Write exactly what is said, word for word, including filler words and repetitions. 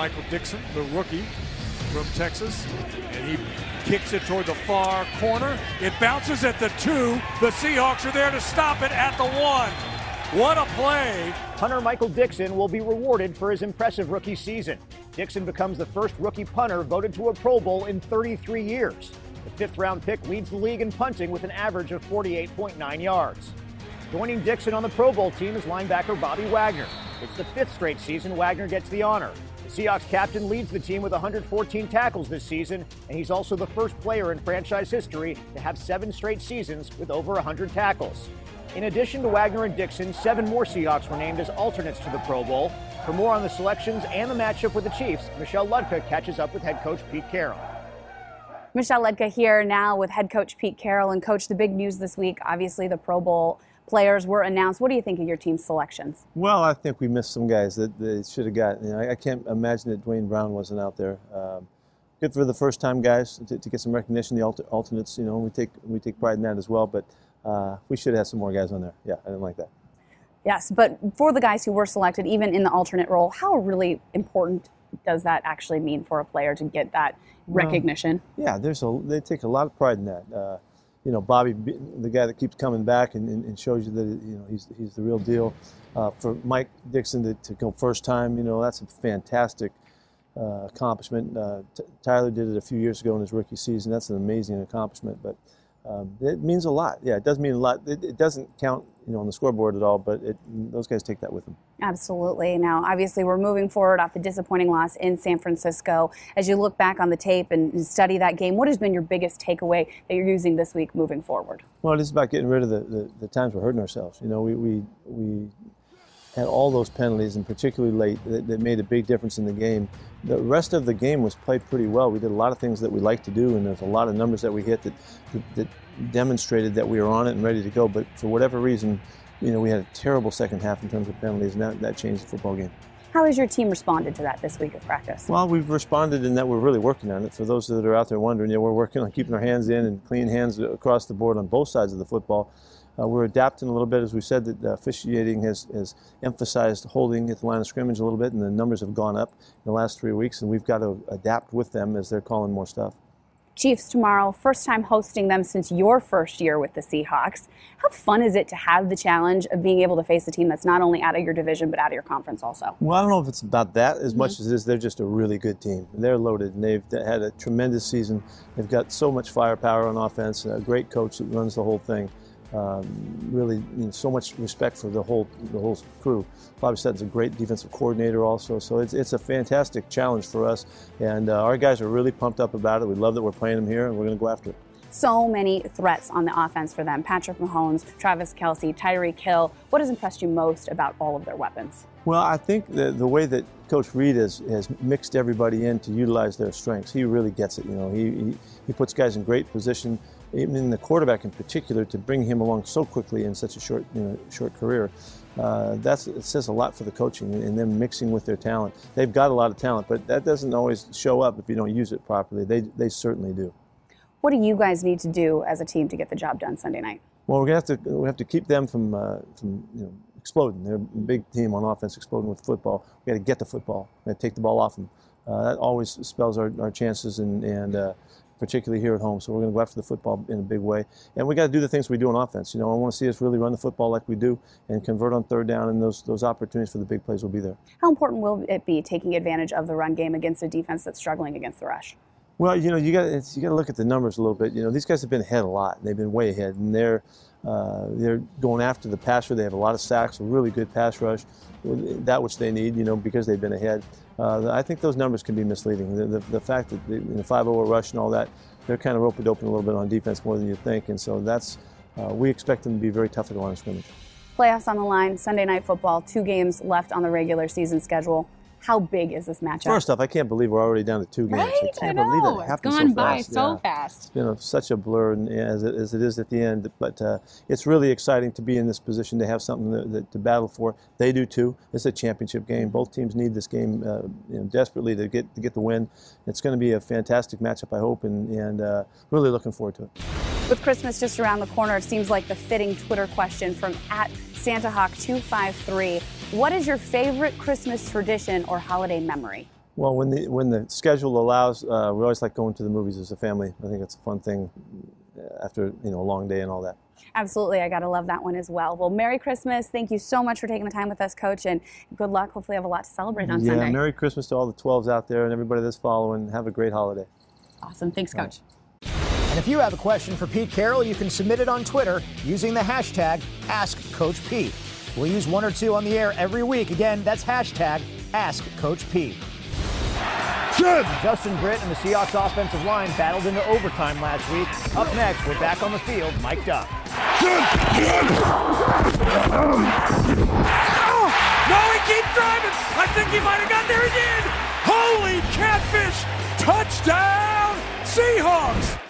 Michael Dickson, the rookie from Texas, and he kicks it toward the far corner. It bounces at the two. The Seahawks are there to stop it at the one. What a play. Punter Michael Dickson will be rewarded for his impressive rookie season. Dickson becomes the first rookie punter voted to a Pro Bowl in thirty-three years. The fifth-round pick leads the league in punting with an average of forty-eight point nine yards. Joining Dickson on the Pro Bowl team is linebacker Bobby Wagner. It's the fifth straight season Wagner gets the honor. The Seahawks captain leads the team with one hundred fourteen tackles this season, and he's also the first player in franchise history to have seven straight seasons with over one hundred tackles. In addition to Wagner and Dickson, seven more Seahawks were named as alternates to the Pro Bowl. For more on the selections and the matchup with the Chiefs, Michelle Ludtke catches up with head coach Pete Carroll. Michelle Ludtke here now with head coach Pete Carroll. And coach, the big news this week, obviously the Pro Bowl players were announced. What do you think of your team's selections? Well, I think we missed some guys that they should have gotten. You know, I, I can't imagine that Dwayne Brown wasn't out there. Um, good for the first-time guys to, to get some recognition. The alter, alternates, you know, we take we take pride in that as well. But uh, we should have some more guys on there. Yeah, I didn't like that. Yes, but for the guys who were selected, even in the alternate role, how really important does that actually mean for a player to get that recognition? Well, yeah, there's a they take a lot of pride in that. Uh, You know, Bobby, the guy that keeps coming back and, and shows you that, you know, he's, he's the real deal. Uh, for Mike Dickson to, to go first time, you know, that's a fantastic uh, accomplishment. Uh, Tyler did it a few years ago in his rookie season. That's an amazing accomplishment, but um, it means a lot. Yeah, it does mean a lot. It, it doesn't count, you know, on the scoreboard at all, but it, those guys take that with them. Absolutely. Now, obviously, we're moving forward off the disappointing loss in San Francisco. As you look back on the tape and study that game, what has been your biggest takeaway that you're using this week moving forward? Well, it is about getting rid of the, the, the times we're hurting ourselves. You know, we, we, we had all those penalties, and particularly late, that, that made a big difference in the game. The rest of the game was played pretty well. We did a lot of things that we like to do, and there's a lot of numbers that we hit that, that, that demonstrated that we were on it and ready to go. But for whatever reason, you know, we had a terrible second half in terms of penalties, and that, that changed the football game. How has your team responded to that this week of practice? Well, we've responded in that we're really working on it. For those that are out there wondering, you know, we're working on keeping our hands in and clean hands across the board on both sides of the football. Uh, we're adapting a little bit. As we said, that uh, officiating has, has emphasized holding at the line of scrimmage a little bit, and the numbers have gone up in the last three weeks, and we've got to adapt with them as they're calling more stuff. Chiefs tomorrow, first time hosting them since your first year with the Seahawks. How fun is it to have the challenge of being able to face a team that's not only out of your division, but out of your conference also? Well, I don't know if it's about that as mm-hmm. much as it is. They're just a really good team. They're loaded, and they've had a tremendous season. They've got so much firepower on offense, a great coach that runs the whole thing. Um, really, you know, so much respect for the whole the whole crew. Bobby Sutton's a great defensive coordinator also, so it's, it's a fantastic challenge for us, and uh, our guys are really pumped up about it. We love that we're playing them here, and we're going to go after it. So many threats on the offense for them. Patrick Mahomes, Travis Kelce, Tyreek Hill. What has impressed you most about all of their weapons? Well, I think the, the way that Coach Reed has, has mixed everybody in to utilize their strengths, he really gets it. You know, he, he, he puts guys in great position, even the quarterback in particular, to bring him along so quickly in such a short, you know, short career. Uh, that's, it says a lot for the coaching and them mixing with their talent. They've got a lot of talent, but that doesn't always show up if you don't use it properly. They, they certainly do. What do you guys need to do as a team to get the job done Sunday night? Well, we're gonna have to we have to keep them from uh, from you know, exploding. They're a big team on offense, exploding with football. We got to get the football. We got to take the ball off them. Uh, that always spells our, our chances, and and uh, particularly here at home. So we're gonna go after the football in a big way, and we got to do the things we do on offense. You know, I want to see us really run the football like we do and convert on third down, and those those opportunities for the big plays will be there. How important will it be taking advantage of the run game against a defense that's struggling against the rush? Well, you know, you got you got to look at the numbers a little bit. You know, these guys have been ahead a lot. They've been way ahead, and they're uh, they're going after the passer. They have a lot of sacks, a really good pass rush, that which they need. You know, because they've been ahead. Uh, I think those numbers can be misleading. The, the, the fact that the you know, five oh rush and all that, they're kind of roped open a little bit on defense more than you think, and so that's uh, we expect them to be very tough at the line of scrimmage. Playoffs on the line. Sunday Night Football. Two games left on the regular season schedule. How big is this matchup? First off, I can't believe we're already down to two games. Right? I can't I know. believe it happened so fast. It's gone by so fast. It's been such a blur as it, as it is at the end, but uh, it's really exciting to be in this position, to have something that, that, to battle for. They do too. It's a championship game. Both teams need this game uh, you know, desperately to get to get the win. It's going to be a fantastic matchup, I hope, and, and uh, really looking forward to it. With Christmas just around the corner, it seems like the fitting Twitter question from at Santa Hawk two five three. What is your favorite Christmas tradition or holiday memory? Well, when the when the schedule allows, uh, we always like going to the movies as a family. I think it's a fun thing after, you know, a long day and all that. Absolutely. I got to love that one as well. Well, Merry Christmas. Thank you so much for taking the time with us, Coach, and good luck. Hopefully you have a lot to celebrate on yeah, Sunday. Yeah, Merry Christmas to all the twelves out there and everybody that's following. Have a great holiday. Awesome. Thanks, Coach. Right. And if you have a question for Pete Carroll, you can submit it on Twitter using the hashtag AskCoachPete. We'll use one or two on the air every week. Again, that's hashtag AskCoachPete. Justin Britt and the Seahawks offensive line battled into overtime last week. Up next, we're back on the field, mic'd up. Oh, no, he keeps driving. I think he might have got there again. Holy catfish. Touchdown, Seahawks.